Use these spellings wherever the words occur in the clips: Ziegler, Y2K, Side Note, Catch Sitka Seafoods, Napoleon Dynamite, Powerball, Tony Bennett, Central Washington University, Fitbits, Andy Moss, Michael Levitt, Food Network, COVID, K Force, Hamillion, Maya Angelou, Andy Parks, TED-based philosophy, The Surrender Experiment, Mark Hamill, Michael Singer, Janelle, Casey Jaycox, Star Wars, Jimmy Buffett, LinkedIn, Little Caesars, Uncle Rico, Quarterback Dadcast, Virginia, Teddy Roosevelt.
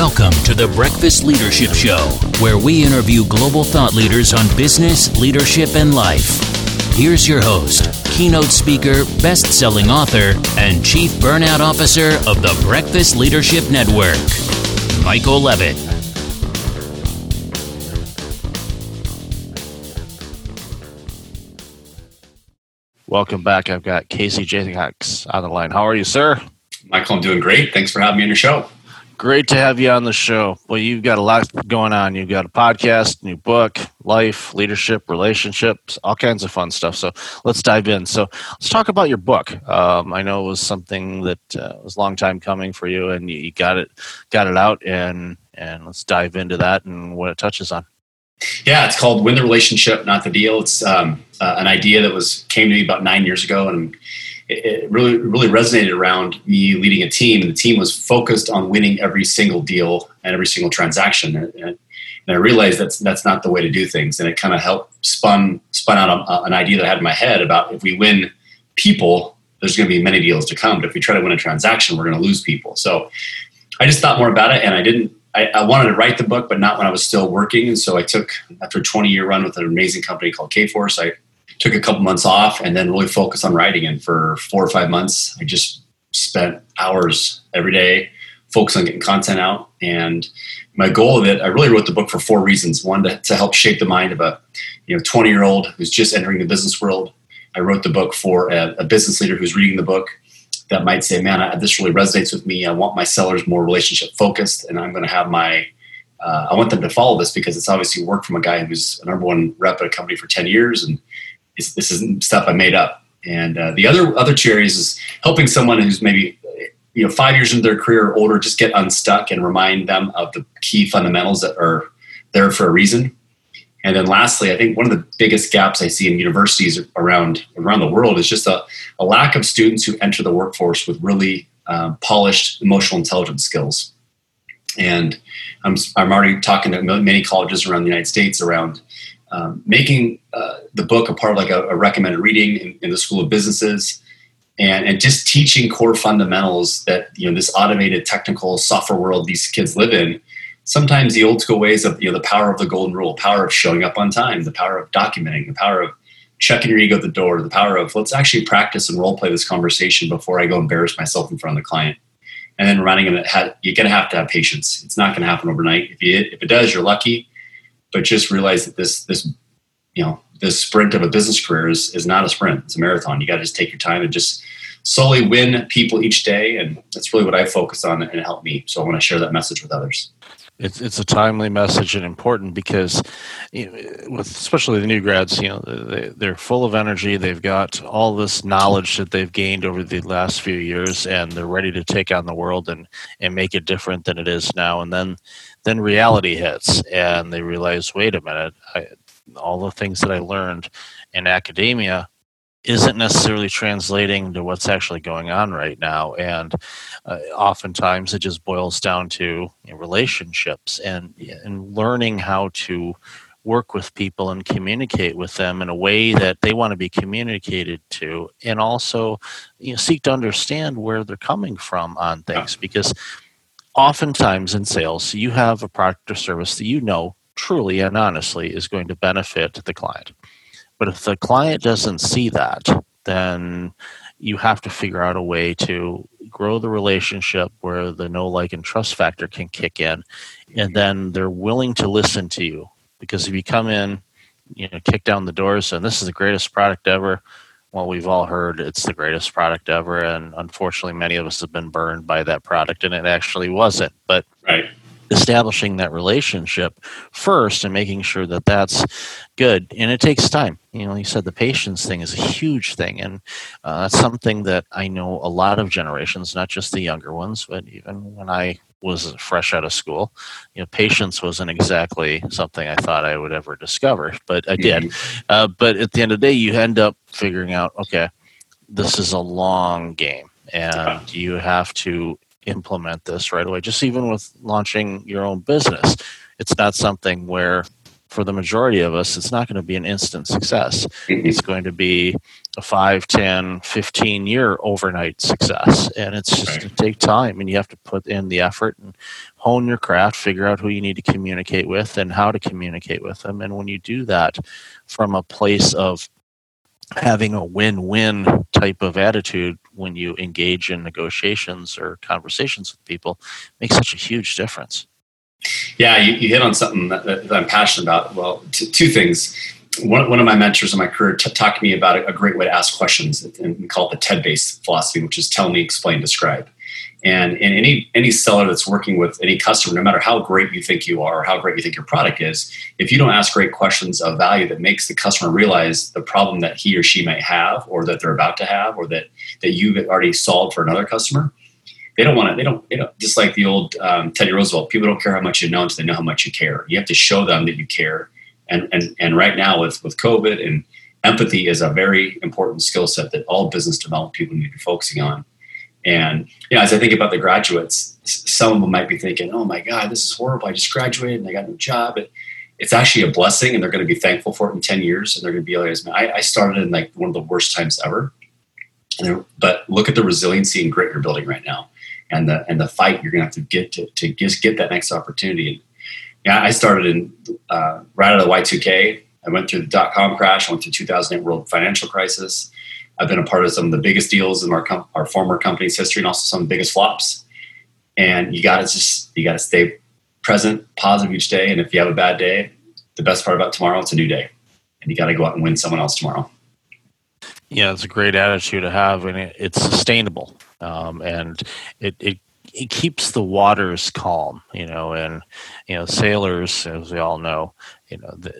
Welcome to the Breakfast Leadership Show, where we interview global thought leaders on business, leadership, and life. Here's your host, keynote speaker, best-selling author, and chief burnout officer of the Breakfast Leadership Network, Michael Levitt. Welcome back. I've got Casey Jaycox on the line. How are you, sir? Michael, I'm doing great. Thanks for having me on your show. Great to have you on the show. Well, you've got a lot going on. You've got a podcast, new book, life, leadership, relationships, all kinds of fun stuff. So let's dive in. So let's talk about your book. I know it was something that was a long time coming for you, and you got it out, and let's dive into that and what it touches on. Yeah, it's called Win the Relationship, Not the Deal. It's an idea that came to me about 9 years ago, and it really resonated around me leading a team. And the team was focused on winning every single deal and every single transaction. And I realized that's not the way to do things. And it kind of helped spun out an idea that I had in my head about if we win people, there's going to be many deals to come. But if we try to win a transaction, we're going to lose people. So I just thought more about it, and I wanted to write the book, but not when I was still working. And so I took, after a 20-year run with an amazing company called K Force, I took a couple months off and then really focused on writing. And for 4 or 5 months, I just spent hours every day focused on getting content out. And my goal of it, I really wrote the book for 4 reasons. One, to help shape the mind of a 20-year-old who's just entering the business world. I wrote the book for a business leader who's reading the book that might say, man, this really resonates with me. I want my sellers more relationship focused, and I'm going to have I want them to follow this because it's obviously work from a guy who's a number one rep at a company for 10 years, and this isn't stuff I made up. And the other two areas is helping someone who's maybe 5 years into their career or older just get unstuck and remind them of the key fundamentals that are there for a reason. And then lastly, I think one of the biggest gaps I see in universities around the world is just a lack of students who enter the workforce with really polished emotional intelligence skills. And I'm already talking to many colleges around the United States around making the book a part of like a recommended reading in the School of Businesses, and just teaching core fundamentals that this automated technical software world these kids live in. Sometimes the old school ways of the power of the golden rule, power of showing up on time, the power of documenting, the power of checking your ego at the door, the power of let's actually practice and role play this conversation before I go embarrass myself in front of the client. And then reminding them that you're going to have patience. It's not going to happen overnight. If it does, you're lucky. But just realize that this sprint of a business career is not a sprint. It's a marathon. You got to just take your time and just slowly win people each day. And that's really what I focus on, and it helped me. So I want to share that message with others. It's a timely message and important because, especially the new grads, they're full of energy. They've got all this knowledge that they've gained over the last few years, and they're ready to take on the world and make it different than it is now. And then reality hits, and they realize, wait a minute, all the things that I learned in academia isn't necessarily translating to what's actually going on right now. And oftentimes it just boils down to relationships and learning how to work with people and communicate with them in a way that they want to be communicated to, and also seek to understand where they're coming from on things. Because oftentimes in sales, you have a product or service that truly and honestly is going to benefit the client. But if the client doesn't see that, then you have to figure out a way to grow the relationship where the know, like, and trust factor can kick in. And then they're willing to listen to you. Because if you come in, kick down the doors, and this is the greatest product ever, well, we've all heard it's the greatest product ever. And unfortunately, many of us have been burned by that product, and it actually wasn't. But right. Establishing that relationship first and making sure that that's good. And it takes time. You said the patience thing is a huge thing. And that's something that I know a lot of generations, not just the younger ones, but even when I was fresh out of school, patience wasn't exactly something I thought I would ever discover, but I did. But at the end of the day, you end up figuring out, okay, this is a long game and you have to implement this right away. Just even with launching your own business, it's not something where for the majority of us, it's not going to be an instant success. It's going to be a 5, 10, 15-year overnight success. And it's just going to take time, and you have to put in the effort and hone your craft, figure out who you need to communicate with and how to communicate with them. And when you do that from a place of having a win-win type of attitude when you engage in negotiations or conversations with people, makes such a huge difference. Yeah, you hit on something that I'm passionate about. Well, two things. One of my mentors in my career talked to me about a great way to ask questions, and we call it the TED-based philosophy, which is tell me, explain, describe. And any seller that's working with any customer, no matter how great you think you are or how great you think your product is, if you don't ask great questions of value that makes the customer realize the problem that he or she might have, or that they're about to have, or that you've already solved for another customer, they don't want to. They don't. Just like the old Teddy Roosevelt, people don't care how much you know until they know how much you care. You have to show them that you care. And right now with COVID, and empathy is a very important skill set that all business development people need to be focusing on. And as I think about the graduates, some of them might be thinking, "Oh my God, this is horrible! I just graduated and I got a new job." It's actually a blessing, and they're going to be thankful for it in 10 years. And they're going to be like, "I started in like one of the worst times ever." But look at the resiliency and grit you're building right now. And the fight you're going to have to get to just get that next opportunity. And I started in right out of the Y2K. I went through the dot-com crash. I went through 2008 world financial crisis. I've been a part of some of the biggest deals in our former company's history, and also some of the biggest flops. And you got to stay present, positive each day. And if you have a bad day, the best part about tomorrow, it's a new day, and you got to go out and win someone else tomorrow. Yeah, it's a great attitude to have, and it's sustainable. And it keeps the waters calm, and, sailors, as we all know,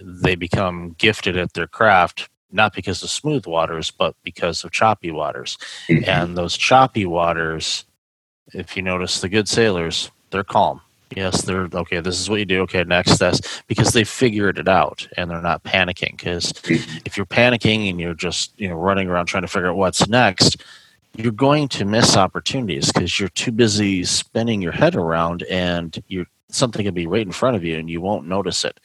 they become gifted at their craft, not because of smooth waters, but because of choppy waters. Mm-hmm. And those choppy waters, if you notice the good sailors, they're calm. Yes, they're okay. This is what you do. Okay, next, that's because they figured it out and they're not panicking. Because if you're panicking and you're just, running around trying to figure out what's next, you're going to miss opportunities because you're too busy spinning your head around, and something can be right in front of you and you won't notice it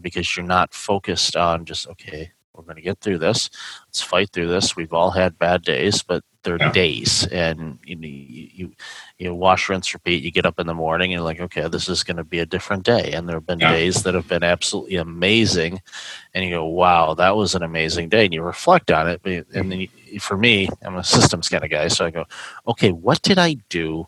because you're not focused on just, okay, we're going to get through this. Let's fight through this. We've all had bad days, but they're days, and you wash, rinse, repeat. You get up in the morning and you're like, okay, this is going to be a different day. And there have been days that have been absolutely amazing, and you go, wow, that was an amazing day. And you reflect on it. And then for me, I'm a systems kind of guy. So I go, okay, what did I do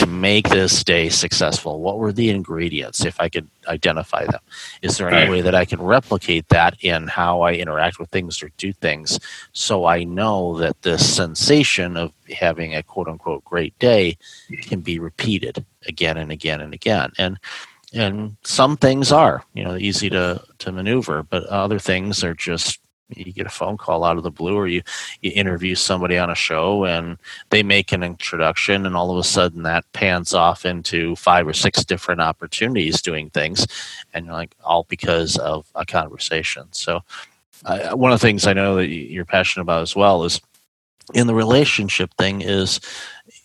to make this day successful? What were the ingredients, if I could identify them? Is there any way that I can replicate that in how I interact with things or do things, so I know that this sensation of having a quote-unquote great day can be repeated again and again and again? And some things are, easy to maneuver, but other things are just, you get a phone call out of the blue, or you interview somebody on a show and they make an introduction, and all of a sudden that pans off into 5 or 6 different opportunities doing things. And you're like, all because of a conversation. So one of the things I know that you're passionate about as well is in the relationship thing is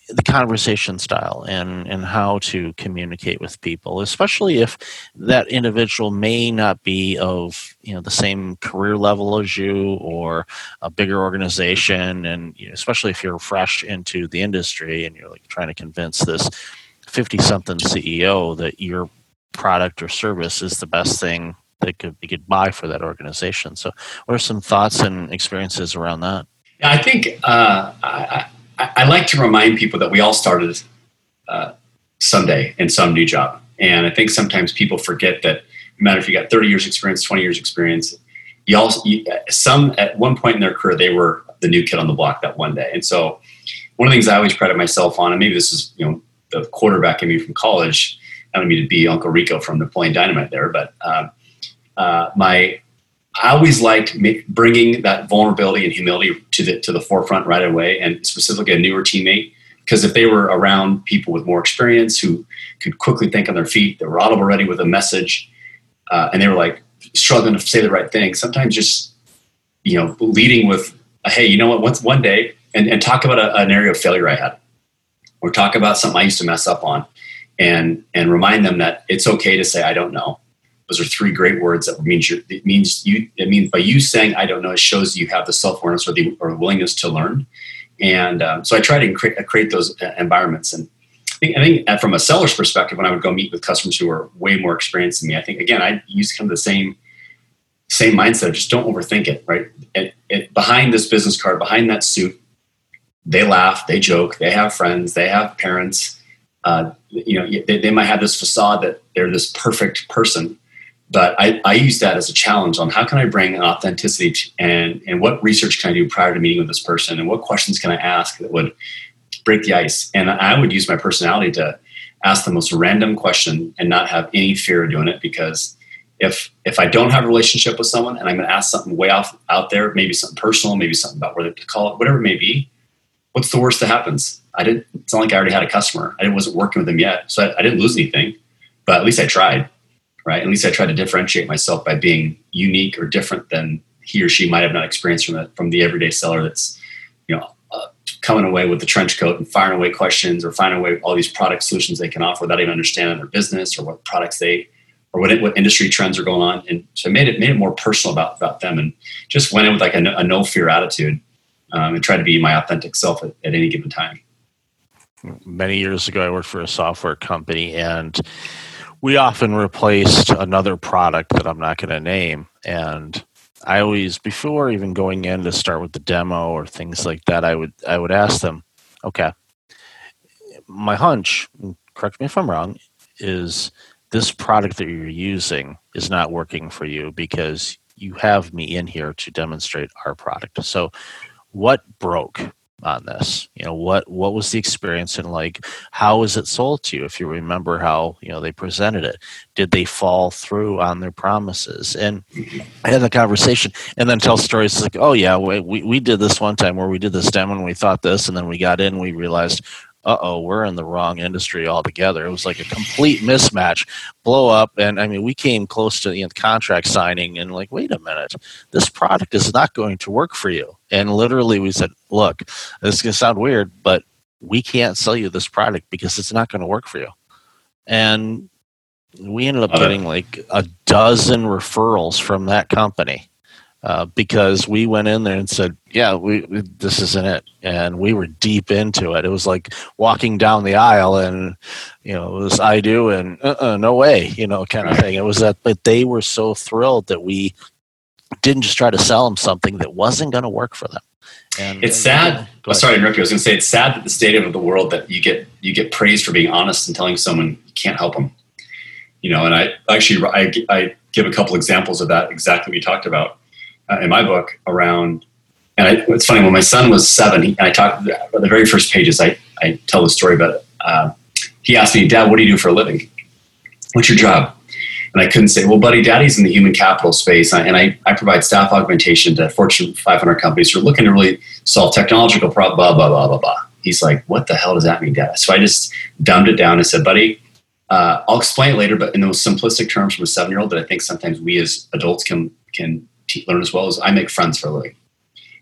the conversation style and how to communicate with people, especially if that individual may not be of the same career level as you or a bigger organization, and especially if you're fresh into the industry and you're like trying to convince this 50-something CEO that your product or service is the best thing that you could buy for that organization. So, what are some thoughts and experiences around that? I think I like to remind people that we all started someday in some new job. And I think sometimes people forget that no matter if you got 30 years experience, 20 years experience, some at one point in their career, they were the new kid on the block that one day. And so one of the things I always credit myself on, and maybe this is, the quarterback in me from college. I don't mean to be Uncle Rico from Napoleon Dynamite there, but I always like bringing that vulnerability and humility to the forefront right away, and specifically a newer teammate, because if they were around people with more experience who could quickly think on their feet, they were audible ready with a message, and they were like struggling to say the right thing. Sometimes just leading with, hey, once one day, and talk about an area of failure I had, or talk about something I used to mess up on, and remind them that it's okay to say I don't know. Those are three great words that means you're, it means by you saying, I don't know, it shows you have the self-awareness or the willingness to learn. And so I try to create those environments. And I think from a seller's perspective, when I would go meet with customers who are way more experienced than me, I think, again, I use kind of the same mindset of just don't overthink it, right? It behind this business card, behind that suit, they laugh, they joke, they have friends, they have parents. They might have this facade that they're this perfect person, but I use that as a challenge on how can I bring an authenticity and what research can I do prior to meeting with this person and what questions can I ask that would break the ice. And I would use my personality to ask the most random question and not have any fear of doing it, because if I don't have a relationship with someone and I'm going to ask something way off out there, maybe something personal, maybe something about where they call it, whatever it may be, what's the worst that happens? It's not like I already had a customer. I wasn't working with them yet. So I didn't lose anything, but at least I tried, right? At least I tried to differentiate myself by being unique or different than he or she might have not experienced from the everyday seller that's, coming away with the trench coat and firing away questions or firing away all these product solutions they can offer without even understanding their business or what products what industry trends are going on. And so it made it more personal about them, and just went in with like a no fear attitude and tried to be my authentic self at any given time. Many years ago, I worked for a software company, and we often replaced another product that I'm not going to name. And I always, before even going in to start with the demo or things like that, I would ask them, okay, my hunch, correct me if I'm wrong, is this product that you're using is not working for you because you have me in here to demonstrate our product. So what broke on this? What was the experience, and like, how was it sold to you? If you remember how, they presented it, did they fall through on their promises? And I had the conversation and then tell stories like, oh yeah, we did this one time where we did this demo and we thought this, and then we got in, we realized, we're in the wrong industry altogether. It was like a complete mismatch, blow up. And I mean, we came close to the contract signing and like, wait a minute, this product is not going to work for you. And literally we said, look, this is going to sound weird, but we can't sell you this product because it's not going to work for you. And we ended up getting like 12 referrals from that company. Because we went in there and said, yeah, this isn't it. And we were deep into it. It was like walking down the aisle and, it was I do and no way, kind of thing. It was that, but they were so thrilled that we didn't just try to sell them something that wasn't going to work for them. And it's sad. Sorry to interrupt you. I was going to say, it's sad that the state of the world that you get praised for being honest and telling someone you can't help them. And I give a couple examples of that, exactly what you talked about. In my book around, and it's funny, when my son was 7, and I talked about the very first pages, I tell the story about it. He asked me, Dad, what do you do for a living? What's your job? And I couldn't say, well, buddy, Daddy's in the human capital space. And I provide staff augmentation to Fortune 500 companies who are looking to really solve technological problems, blah, blah, blah, blah, blah. He's like, what the hell does that mean, Dad? So I just dumbed it down and said, buddy, I'll explain it later, but in those simplistic terms from a 7-year-old that I think sometimes we as adults can learn as well as I make friends for a living.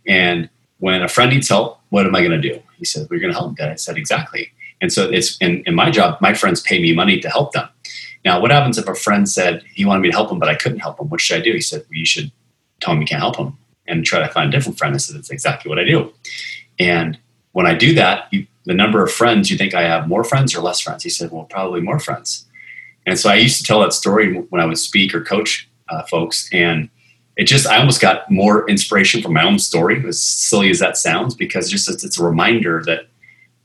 And when a friend needs help, what am I going to do? He said, we're going to help them. Dad. I said, exactly. And so it's in my job, my friends pay me money to help them. Now, what happens if a friend said he wanted me to help him, but I couldn't help him? What should I do? He said, well, you should tell him you can't help him and try to find a different friend. I said, that's exactly what I do. And when I do that, the number of friends, you think I have more friends or less friends? He said, well, probably more friends. And so I used to tell that story when I would speak or coach folks, and I almost got more inspiration from my own story, as silly as that sounds, because it's a reminder that,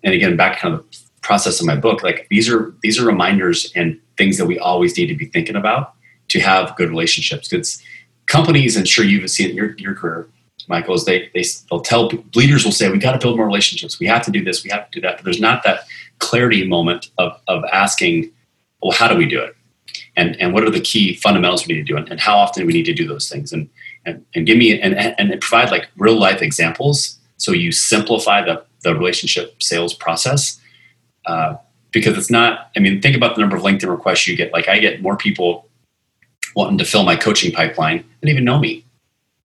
and again, back kind of the process of my book, like these are reminders and things that we always need to be thinking about to have good relationships. Because companies, and sure you've seen it in your career, Michael, is they'll tell, leaders will say, we got to build more relationships. We have to do this. We have to do that. But there's not that clarity moment of asking, well, how do we do it? And what are the key fundamentals we need to do, and how often we need to do those things, and give me and provide like real life examples so you simplify the relationship sales process, because it's not. I mean, think about the number of LinkedIn requests you get. Like I get more people wanting to fill my coaching pipeline than even know me.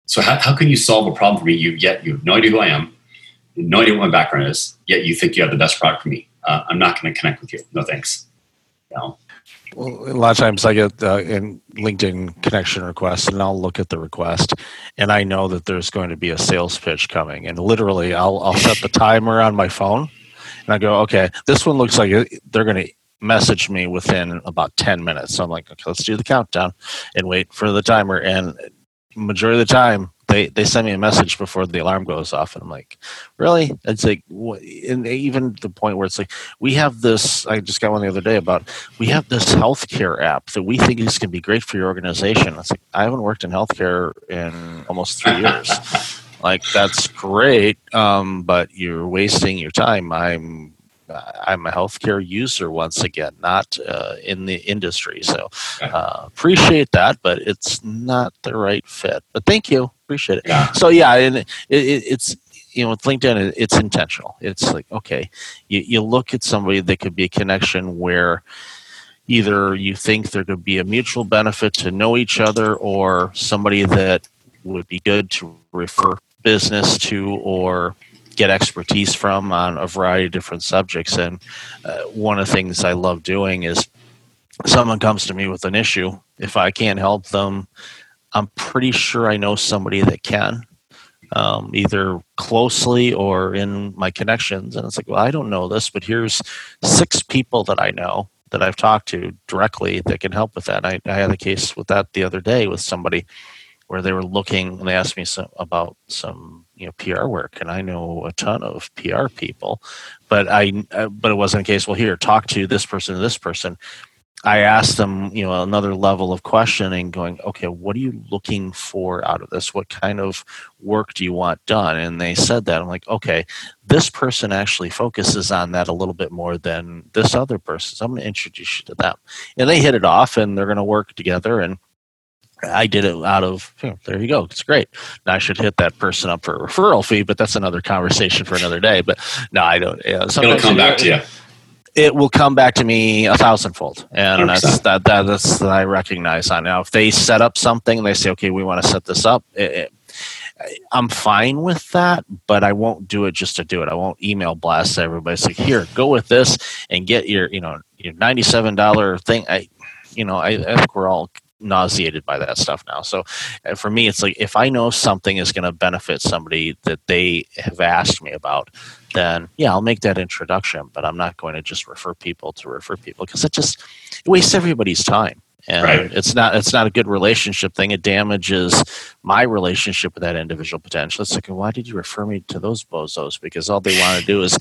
So how can you solve a problem for me? You have no idea who I am, no idea what my background is, yet you think you have the best product for me. I'm not going to connect with you. No thanks. Well, a lot of times I get in LinkedIn connection requests, and I'll look at the request, and I know that there's going to be a sales pitch coming. And literally, I'll set the timer on my phone, and I go, okay, this one looks like they're going to message me within about 10 minutes. So I'm like, okay, let's do the countdown and wait for the timer. And majority of the time, they send me a message before the alarm goes off. And I'm like, really? It's like, and even the point where it's like, we have this, I just got one the other day about, we have this healthcare app that we think is going to be great for your organization. It's like, I haven't worked in healthcare in almost 3 years. Like, that's great. But you're wasting your time. I'm a healthcare user once again, not in the industry. So appreciate that, but it's not the right fit. But thank you, appreciate it. Yeah. So yeah, and it's you know, with LinkedIn, it's intentional. It's like, okay, you look at somebody that could be a connection where either you think there could be a mutual benefit to know each other, or somebody that would be good to refer business to, or get expertise from on a variety of different subjects. And one of the things I love doing is, someone comes to me with an issue, if I can't help them, I'm pretty sure I know somebody that can, either closely or in my connections. And it's like, well, I don't know this, but here's 6 people that I know that I've talked to directly that can help with that. And I had a case with that the other day with somebody where they were looking, and they asked me about some, you know, PR work, and I know a ton of PR people, but it wasn't a case, well, here, talk to this person or this person. I asked them, you know, another level of questioning, going, okay, what are you looking for out of this? What kind of work do you want done? And they said that. I'm like, okay, this person actually focuses on that a little bit more than this other person, so I'm going to introduce you to them. And they hit it off, and they're going to work together, and I did it out of, there you go, it's great. Now I should hit that person up for a referral fee, but that's another conversation for another day. But no, I don't. You know, it'll come back to you. It will come back to me 1,000-fold. And 100%. That's that I recognize on. Now, if they set up something and they say, okay, we want to set this up, I'm fine with that, but I won't do it just to do it. I won't email blast everybody. It's like, here, go with this and get your $97 thing. I think we're all nauseated by that stuff now. So for me, it's like, if I know something is going to benefit somebody that they have asked me about, then yeah, I'll make that introduction, but I'm not going to just refer people to refer people, because it wastes everybody's time. And right. It's not a good relationship thing. It damages my relationship with that individual potential. It's like, why did you refer me to those bozos? Because all they want to do is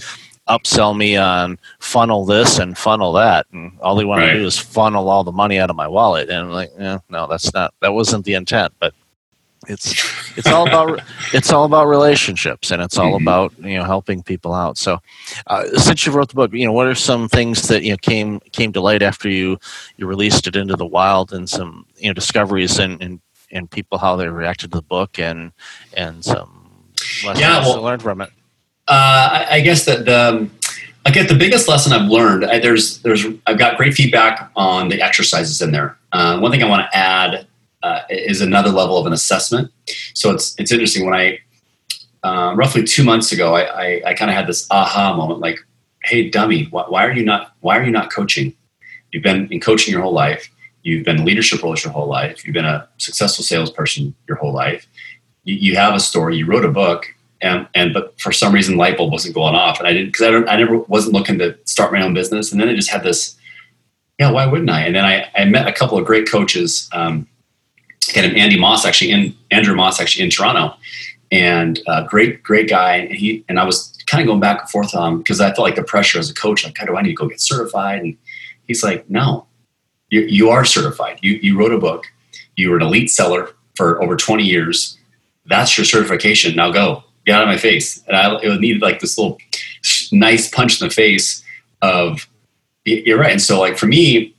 upsell me on funnel this and funnel that, and all they want right. to do is funnel all the money out of my wallet. And I'm like, no, that wasn't the intent. But it's all about relationships, and it's all about helping people out. So since you wrote the book, what are some things that came to light after you released it into the wild, and some discoveries and people, how they reacted to the book, and some lessons learned from it? I guess that the biggest lesson I've learned, I've got great feedback on the exercises in there. One thing I want to add is another level of an assessment. So it's interesting. When I roughly 2 months ago, I kind of had this aha moment, like, "Hey, dummy, why are you not coaching? You've been in coaching your whole life. You've been in leadership roles your whole life. You've been a successful salesperson your whole life. You have a story. You wrote a book." But for some reason, light bulb wasn't going off, and I didn't, because I never wasn't looking to start my own business. And then I just had this, why wouldn't I? And then I met a couple of great coaches, Andrew Moss actually in Toronto, and great guy. And I was kind of going back and forth on him, because I felt like the pressure as a coach, like, do I need to go get certified? And he's like, no, you are certified. You wrote a book. You were an elite seller for over 20 years. That's your certification. Now go. Get out of my face. And it needed like this little nice punch in the face of, you're right. And so, like, for me,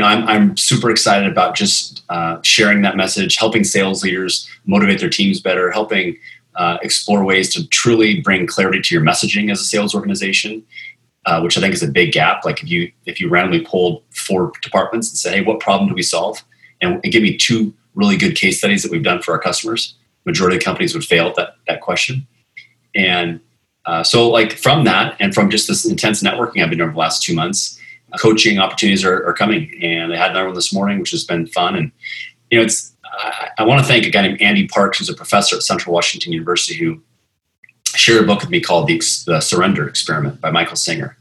I'm super excited about just sharing that message, helping sales leaders motivate their teams better, helping explore ways to truly bring clarity to your messaging as a sales organization, which I think is a big gap. Like, if you randomly polled 4 departments and said, hey, what problem do we solve? And give me 2 really good case studies that we've done for our customers. Majority of companies would fail at that question. And so, like, from that, and from just this intense networking I've been doing over the last 2 months, coaching opportunities are coming. And I had another one this morning, which has been fun. And, you know, it's, I want to thank a guy named Andy Parks, who's a professor at Central Washington University, who shared a book with me called The Surrender Experiment by Michael Singer.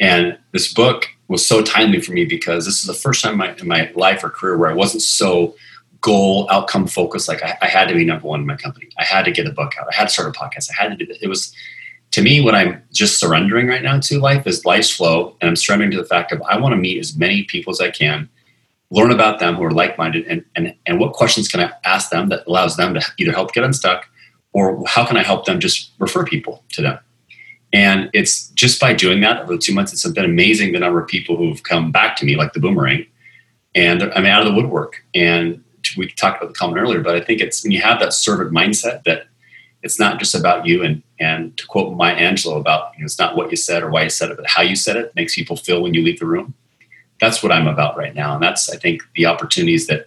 And this book was so timely for me because this is the first time in my life or career where I wasn't so goal outcome focused. Like I had to be number one in my company. I had to get a book out. I had to start a podcast. I had to do that. It was, to me, what I'm just surrendering right now to life is life's flow. And I'm surrendering to the fact of I want to meet as many people as I can, learn about them who are like-minded, and what questions can I ask them that allows them to either help get unstuck or how can I help them just refer people to them? And it's just by doing that over the 2 months, it's been amazing the number of people who've come back to me like the boomerang, and I'm out of the woodwork. And we talked about the comment earlier, but I think it's when you have that servant mindset that it's not just about you. And to quote Maya Angelou about, you know, it's not what you said or why you said it, but how you said it makes people feel when you leave the room. That's what I'm about right now. And that's, I think, the opportunities that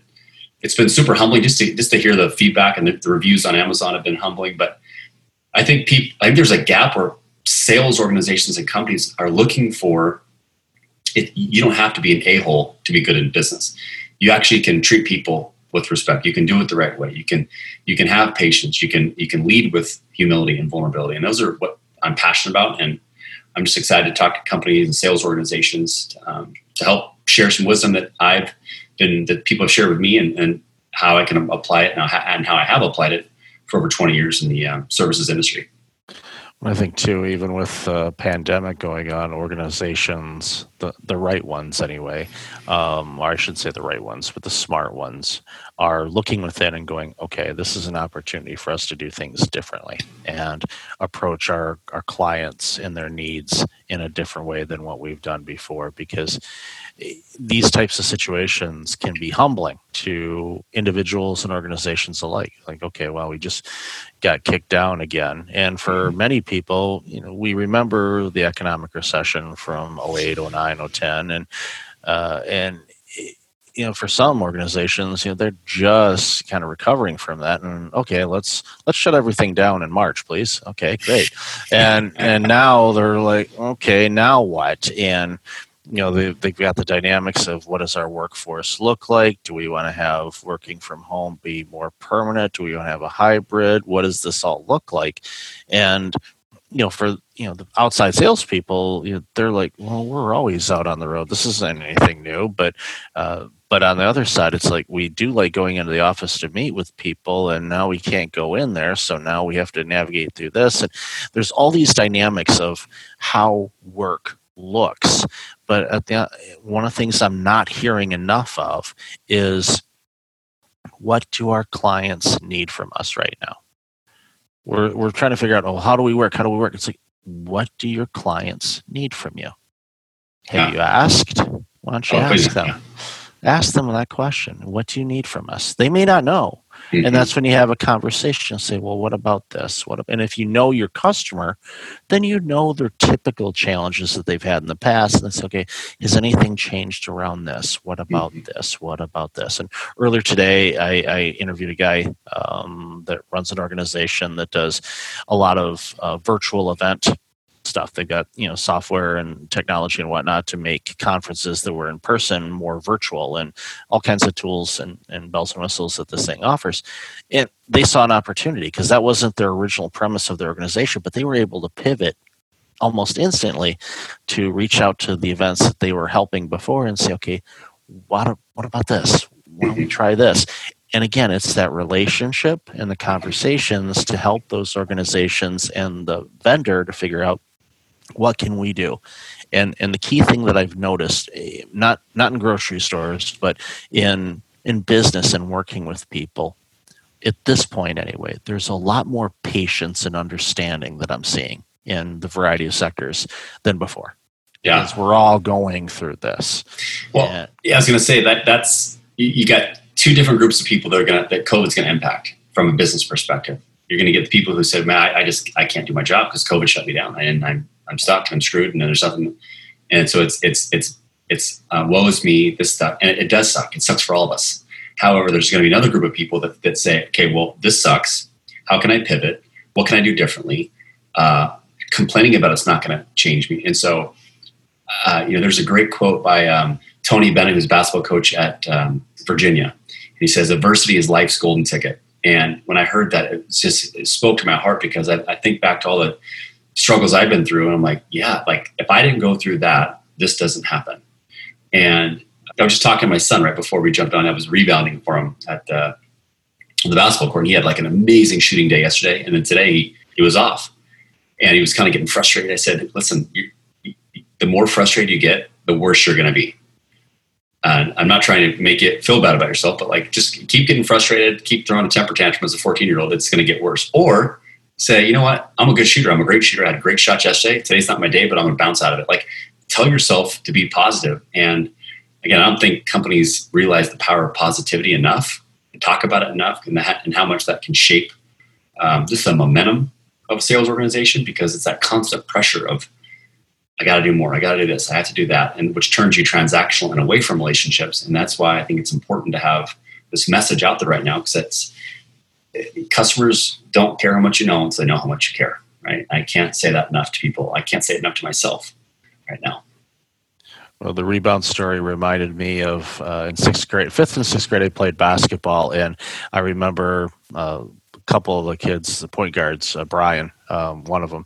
it's been super humbling just to hear the feedback, and the reviews on Amazon have been humbling. But I think there's a gap where sales organizations and companies are looking for it. You don't have to be an a-hole to be good in business. You actually can treat people with respect. You can do it the right way. You can have patience. You can lead with humility and vulnerability. And those are what I'm passionate about. And I'm just excited to talk to companies and sales organizations to help share some wisdom that people have shared with me, and how I can apply it and how I have applied it for over 20 years in the services industry. I think too, even with the pandemic going on, organizations, the right ones anyway, or I should say the right ones, but the smart ones are looking within and going, okay, this is an opportunity for us to do things differently and approach our clients and their needs in a different way than what we've done before, because these types of situations can be humbling to individuals and organizations alike. Like, okay, well, we just got kicked down again. And for many people, you know, we remember the economic recession from 08, 09, 010. And you know, for some organizations, you know, they're just kind of recovering from that. And okay, let's shut everything down in March, please. Okay, great. And now they're like, okay, now what? And you know, they've got the dynamics of what does our workforce look like? Do we want to have working from home be more permanent? Do we want to have a hybrid? What does this all look like? And, you know, for, you know, the outside salespeople, you know, they're like, well, we're always out on the road. This isn't anything new. But on the other side, it's like we do like going into the office to meet with people, and now we can't go in there. So now we have to navigate through this. And there's all these dynamics of how work looks. But one of the things I'm not hearing enough of is, what do our clients need from us right now? We're trying to figure out, oh, how do we work? How do we work? It's like, what do your clients need from you? Have you asked? Why don't you ask them? Yeah. Ask them that question. What do you need from us? They may not know. Mm-hmm. And that's when you have a conversation and say, well, what about this? And if you know your customer, then you know their typical challenges that they've had in the past. And it's okay, has anything changed around this? What about this? What about this? And earlier today, I interviewed a guy that runs an organization that does a lot of virtual event stuff. They got, you know, software and technology and whatnot to make conferences that were in person more virtual, and all kinds of tools and bells and whistles that this thing offers. And they saw an opportunity because that wasn't their original premise of their organization, but they were able to pivot almost instantly to reach out to the events that they were helping before and say, okay, what about this? Why don't we try this? And again, it's that relationship and the conversations to help those organizations and the vendor to figure out, what can we do? And the key thing that I've noticed, not in grocery stores, but in business and working with people, at this point anyway, there's a lot more patience and understanding that I'm seeing in the variety of sectors than before. Yeah. Because we're all going through this. Well, I was going to say that's you got two different groups of people that COVID's going to impact from a business perspective. You're going to get the people who said, man, I can't do my job because COVID shut me down, and I'm stuck, I'm screwed, and then there's nothing. And so it's woe is me, this stuff. And it does suck. It sucks for all of us. However, there's going to be another group of people that say, okay, well, this sucks. How can I pivot? What can I do differently? Complaining about it's not going to change me. And so There's a great quote by Tony Bennett, who's a basketball coach at Virginia. And he says, adversity is life's golden ticket. And when I heard that, it spoke to my heart, because I think back to all the struggles I've been through. And I'm like, yeah, like if I didn't go through that, this doesn't happen. And I was just talking to my son right before we jumped on. I was rebounding for him at the basketball court. And he had like an amazing shooting day yesterday. And then today he was off. And he was kind of getting frustrated. I said, listen, the more frustrated you get, the worse you're going to be. And I'm not trying to make it feel bad about yourself, but like, just keep getting frustrated, keep throwing a temper tantrum as a 14-year-old. It's going to get worse. Or say, you know what? I'm a good shooter. I'm a great shooter. I had a great shot yesterday. Today's not my day, but I'm going to bounce out of it. Like, tell yourself to be positive. And again, I don't think companies realize the power of positivity enough, talk about it enough, and how much that can shape just the momentum of a sales organization, because it's that constant pressure of, I got to do more. I got to do this. I have to do that. And which turns you transactional and away from relationships. And that's why I think it's important to have this message out there right now, because customers don't care how much you know until they know how much you care, right? I can't say that enough to people. I can't say it enough to myself right now. Well, the rebound story reminded me of in fifth and sixth grade, I played basketball. And I remember a couple of the kids, the point guards, Brian, one of them,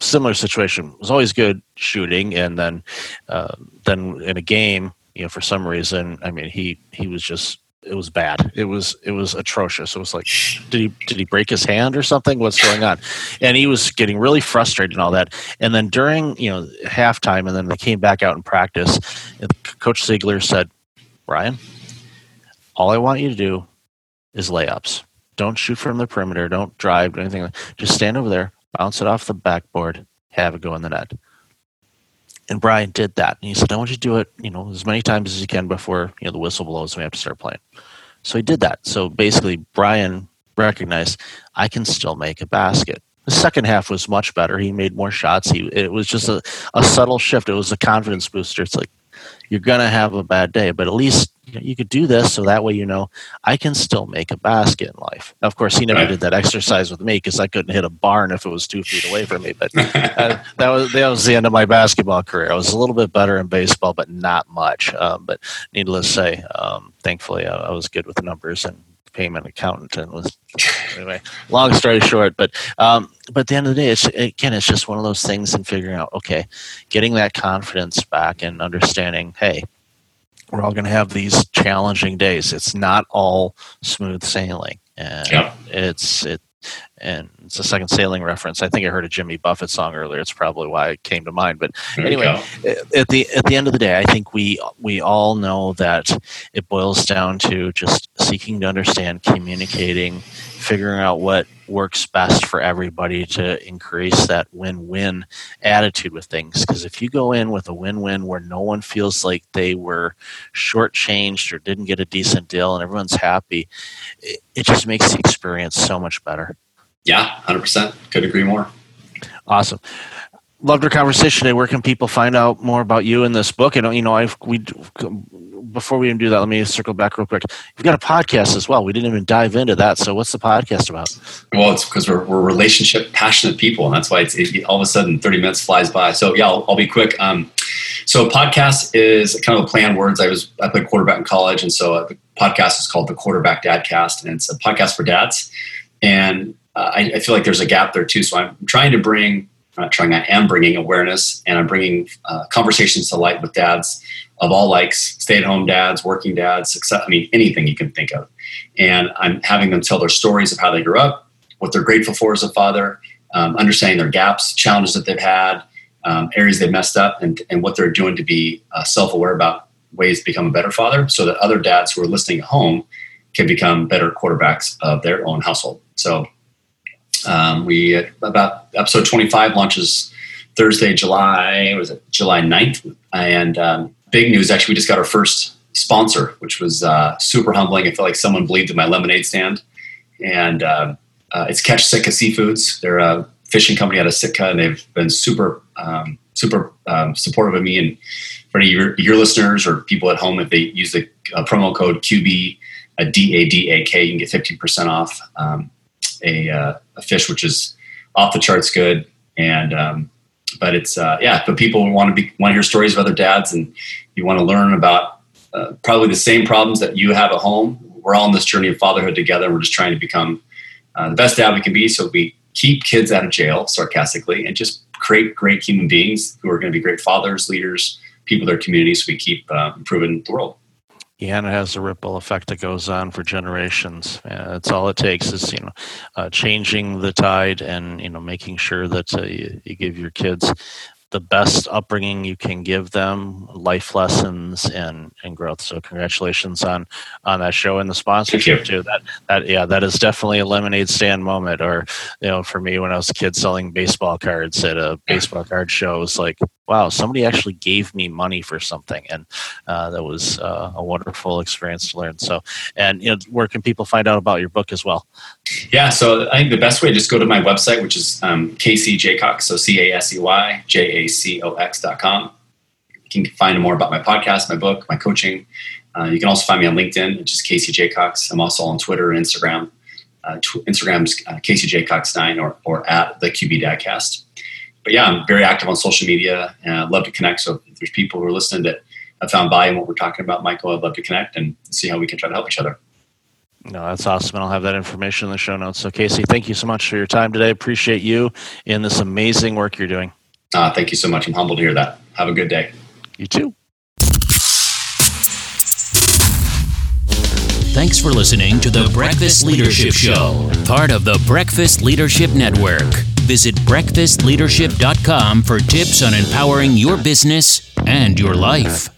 similar situation, was always good shooting. And then in a game, for some reason, I mean, he was just, it was bad. It was atrocious. It was like, did he break his hand or something? What's going on? And he was getting really frustrated and all that. And then during, halftime, and then they came back out in practice, and Coach Ziegler said, Ryan, all I want you to do is layups. Don't shoot from the perimeter. Don't drive, do anything. Just stand over there, bounce it off the backboard, have it go in the net. And Brian did that. And he said, I want you to do it, as many times as you can before, the whistle blows and we have to start playing. So he did that. So basically, Brian recognized, I can still make a basket. The second half was much better. He made more shots. It was just a subtle shift. It was a confidence booster. It's like, you're going to have a bad day, but at least you could do this, so that way I can still make a basket in life. Of course, he never did that exercise with me, because I couldn't hit a barn if it was 2 feet away from me. But that was the end of my basketball career. I was a little bit better in baseball, but not much. But needless to say, thankfully, I was good with the numbers and became an accountant. And was anyway. Long story short, but at the end of the day, it's just one of those things, and figuring out, okay, getting that confidence back and understanding, hey, we're all going to have these challenging days. It's not all smooth sailing, and it's a second sailing reference. I think I heard a Jimmy Buffett song earlier. It's probably why it came to mind. But anyway, at the end of the day, I think we all know that it boils down to just seeking to understand, communicating, figuring out what works best for everybody to increase that win-win attitude with things. Because if you go in with a win-win where no one feels like they were shortchanged or didn't get a decent deal and everyone's happy, it just makes the experience so much better. Yeah, 100%. Could agree more. Awesome. Loved our conversation today. Where can people find out more about you and this book? And before we even do that, let me circle back real quick. You've got a podcast as well. We didn't even dive into that. So what's the podcast about? Well, it's because we're relationship passionate people, and that's why it's all of a sudden 30 minutes flies by. So yeah, I'll be quick. So a podcast is kind of a play on words. I played quarterback in college, and so the podcast is called The Quarterback Dadcast, and it's a podcast for dads. And I feel like there's a gap there too. So I am bringing awareness, and I'm bringing conversations to light with dads of all likes, stay-at-home dads, working dads, success, anything you can think of. And I'm having them tell their stories of how they grew up, what they're grateful for as a father, understanding their gaps, challenges that they've had, areas they've messed up, and what they're doing to be self-aware about ways to become a better father, so that other dads who are listening at home can become better quarterbacks of their own household. So about episode 25 launches Thursday, July 9th. And big news, actually, we just got our first sponsor, which was super humbling. I felt like someone believed in my lemonade stand. And it's Catch Sitka Seafoods. They're a fishing company out of Sitka, and they've been super supportive of me. And for any of your listeners or people at home, if they use the promo code QBDADAK, you can get 15% off a fish, which is off the charts good. And But it's but people want to hear stories of other dads, and you want to learn about probably the same problems that you have at home. We're all on this journey of fatherhood together. We're just trying to become the best dad we can be, so we keep kids out of jail, sarcastically, and just create great human beings who are going to be great fathers, leaders, people in their communities. So we keep improving the world. Yeah, and it has a ripple effect that goes on for generations. That's all it takes is, changing the tide and, making sure that you give your kids the best upbringing you can give them, life lessons and growth. So congratulations on that show and the sponsorship too. That is definitely a lemonade stand moment. Or, for me when I was a kid selling baseball cards at a baseball card show, it was like, wow, somebody actually gave me money for something. And that was a wonderful experience to learn. So, and where can people find out about your book as well? Yeah, so I think the best way to just go to my website, which is Casey Jaycox, so CaseyJaycox.com. You can find more about my podcast, my book, my coaching. You can also find me on LinkedIn, which is Casey Jaycox. I'm also on Twitter and Instagram. Instagram's Casey Jaycox9 or at the QB Dadcast. But yeah, I'm very active on social media, and I'd love to connect. So if there's people who are listening that have found value in what we're talking about, Michael, I'd love to connect and see how we can try to help each other. No, that's awesome. And I'll have that information in the show notes. So Casey, thank you so much for your time today. Appreciate you and this amazing work you're doing. Thank you so much. I'm humbled to hear that. Have a good day. You too. Thanks for listening to The Breakfast Leadership Show, part of the Breakfast Leadership Network. Visit breakfastleadership.com for tips on empowering your business and your life.